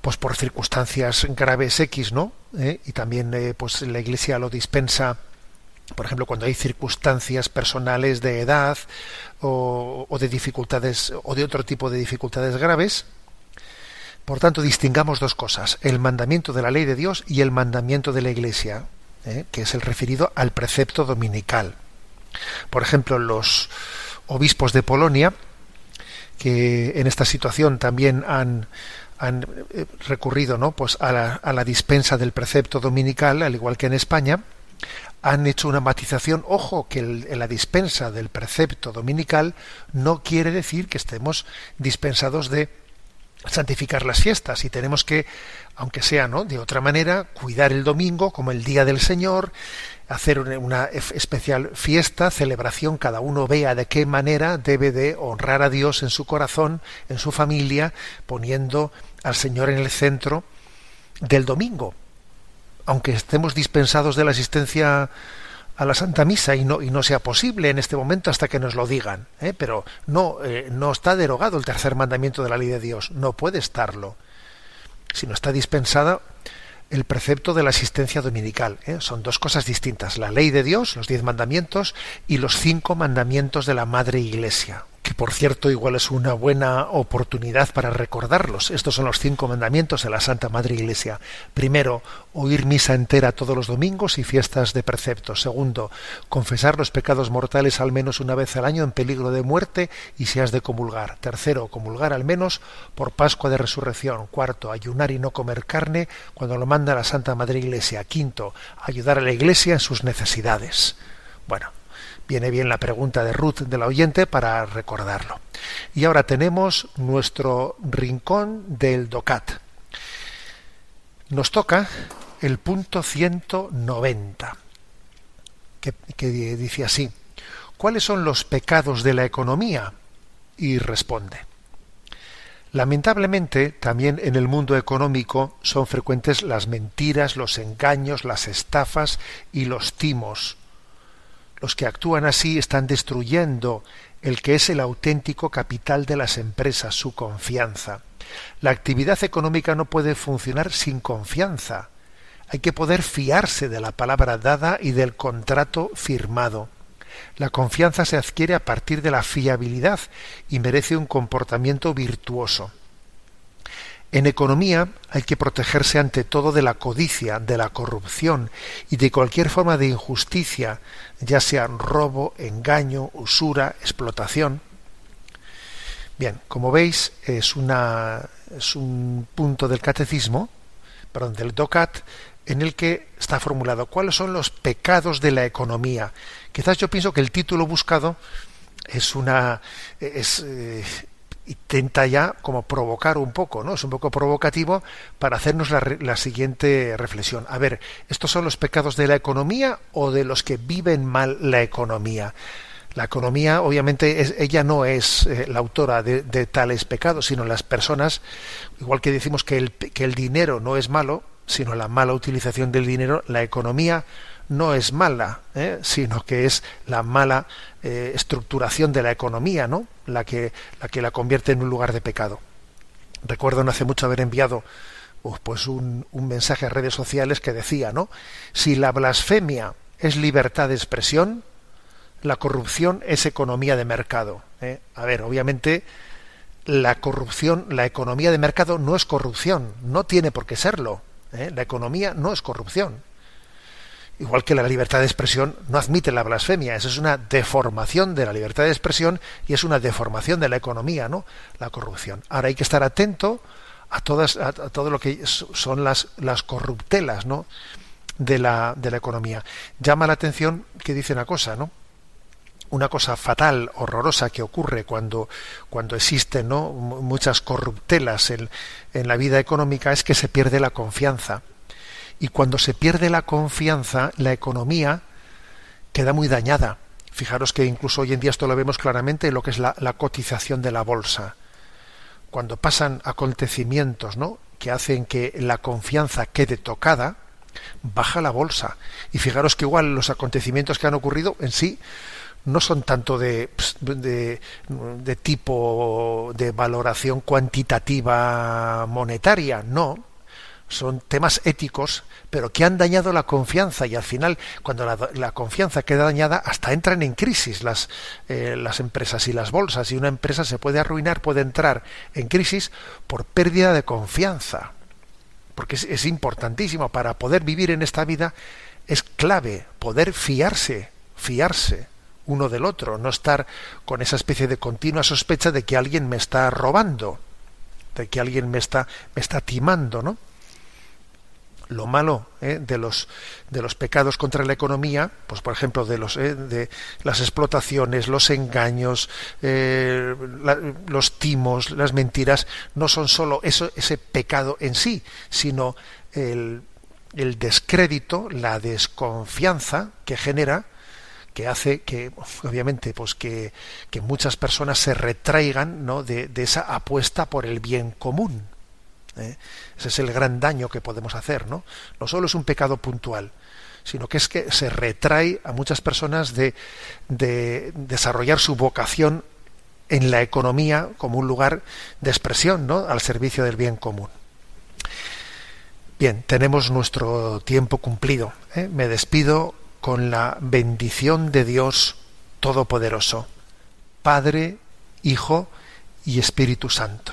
pues por circunstancias graves X, ¿no? ¿Eh? Y también eh, pues la Iglesia lo dispensa por ejemplo, cuando hay circunstancias personales de edad o, o de dificultades o de otro tipo de dificultades graves. Por tanto, distingamos dos cosas: el mandamiento de la ley de Dios y el mandamiento de la Iglesia, ¿eh? que es el referido al precepto dominical. Por ejemplo, los obispos de Polonia, que en esta situación también han, han recurrido, ¿no?, pues a la, a la dispensa del precepto dominical, al igual que en España, han hecho una matización. Ojo, que el, la dispensa del precepto dominical no quiere decir que estemos dispensados de santificar las fiestas, y tenemos que, aunque sea, ¿no?, de otra manera, cuidar el domingo como el día del Señor, hacer una especial fiesta, celebración. Cada uno vea de qué manera debe de honrar a Dios en su corazón, en su familia, poniendo al Señor en el centro del domingo, aunque estemos dispensados de la asistencia a la Santa Misa y no, y no sea posible en este momento hasta que nos lo digan, ¿eh? pero no, eh, no está derogado el tercer mandamiento de la ley de Dios, no puede estarlo, sino está dispensada el precepto de la asistencia dominical, ¿eh? son dos cosas distintas: la ley de Dios, los diez mandamientos, y los cinco mandamientos de la Madre Iglesia, que por cierto igual es una buena oportunidad para recordarlos. Estos son los cinco mandamientos de la Santa Madre Iglesia. Primero, oír misa entera todos los domingos y fiestas de precepto. Segundo, confesar los pecados mortales al menos una vez al año en peligro de muerte y si has de comulgar. Tercero, comulgar al menos por Pascua de Resurrección. Cuarto, ayunar y no comer carne cuando lo manda la Santa Madre Iglesia. Quinto, ayudar a la Iglesia en sus necesidades. Bueno, viene bien la pregunta de Ruth, de la oyente, para recordarlo. Y ahora tenemos nuestro rincón del DOCAT. Nos toca el punto ciento noventa, que, que dice así: ¿cuáles son los pecados de la economía? Y responde: lamentablemente, también en el mundo económico son frecuentes las mentiras, los engaños, las estafas y los timos. Los que actúan así están destruyendo el que es el auténtico capital de las empresas, su confianza. La actividad económica no puede funcionar sin confianza. Hay que poder fiarse de la palabra dada y del contrato firmado. La confianza se adquiere a partir de la fiabilidad y merece un comportamiento virtuoso. En economía hay que protegerse ante todo de la codicia, de la corrupción y de cualquier forma de injusticia, ya sea robo, engaño, usura, explotación. Bien, como veis, es una es un punto del catecismo, perdón, del DOCAT, en el que está formulado cuáles son los pecados de la economía. Quizás yo pienso que el título buscado es una es eh, intenta ya como provocar un poco, ¿no? Es un poco provocativo para hacernos la, la siguiente reflexión. A ver, ¿estos son los pecados de la economía o de los que viven mal la economía? La economía, obviamente, es, ella no es eh, la autora de, de tales pecados, sino las personas. Igual que decimos que el, que el dinero no es malo, sino la mala utilización del dinero, la economía no es mala, ¿eh? sino que es la mala eh, estructuración de la economía, ¿no?, la que la que la convierte en un lugar de pecado. Recuerdo no hace mucho haber enviado pues un, un mensaje a redes sociales que decía, ¿no?, si la blasfemia es libertad de expresión, la corrupción es economía de mercado, ¿eh? A ver, obviamente la corrupción, la economía de mercado no es corrupción, no tiene por qué serlo, ¿eh? La economía no es corrupción. Igual que la libertad de expresión no admite la blasfemia. Eso es una deformación de la libertad de expresión y es una deformación de la economía, ¿no?, la corrupción. Ahora hay que estar atento a todas a, a todo lo que son las, las corruptelas, ¿no?, de la, de la economía. Llama la atención que dice una cosa, ¿no?, una cosa fatal, horrorosa, que ocurre cuando, cuando existen, ¿no?, muchas corruptelas en, en la vida económica, es que se pierde la confianza. Y cuando se pierde la confianza, la economía queda muy dañada. Fijaros que incluso hoy en día esto lo vemos claramente en lo que es la, la cotización de la bolsa. Cuando pasan acontecimientos, ¿no?, que hacen que la confianza quede tocada, baja la bolsa. Y fijaros que igual los acontecimientos que han ocurrido en sí no son tanto de, de, de tipo de valoración cuantitativa monetaria, no. son temas éticos, pero que han dañado la confianza, y al final, cuando la, la confianza queda dañada, hasta entran en crisis las, eh, las empresas y las bolsas, y una empresa se puede arruinar, puede entrar en crisis por pérdida de confianza, porque es, es importantísimo. Para poder vivir en esta vida es clave poder fiarse, fiarse uno del otro, no estar con esa especie de continua sospecha de que alguien me está robando, de que alguien me está, me está timando, ¿no? Lo malo ¿eh? de los de los pecados contra la economía, pues por ejemplo de los ¿eh? de las explotaciones, los engaños, eh, la, los timos, las mentiras, no son solo eso, ese pecado en sí, sino el, el descrédito, la desconfianza que genera, que hace que, obviamente, pues que, que muchas personas se retraigan, ¿no?, de, de esa apuesta por el bien común. ¿eh? Ese es el gran daño que podemos hacer, ¿no? No solo es un pecado puntual, sino que es que se retrae a muchas personas de, de desarrollar su vocación en la economía como un lugar de expresión, ¿no?, al servicio del bien común. Bien, tenemos nuestro tiempo cumplido. ¿eh? Me despido con la bendición de Dios Todopoderoso, Padre, Hijo y Espíritu Santo.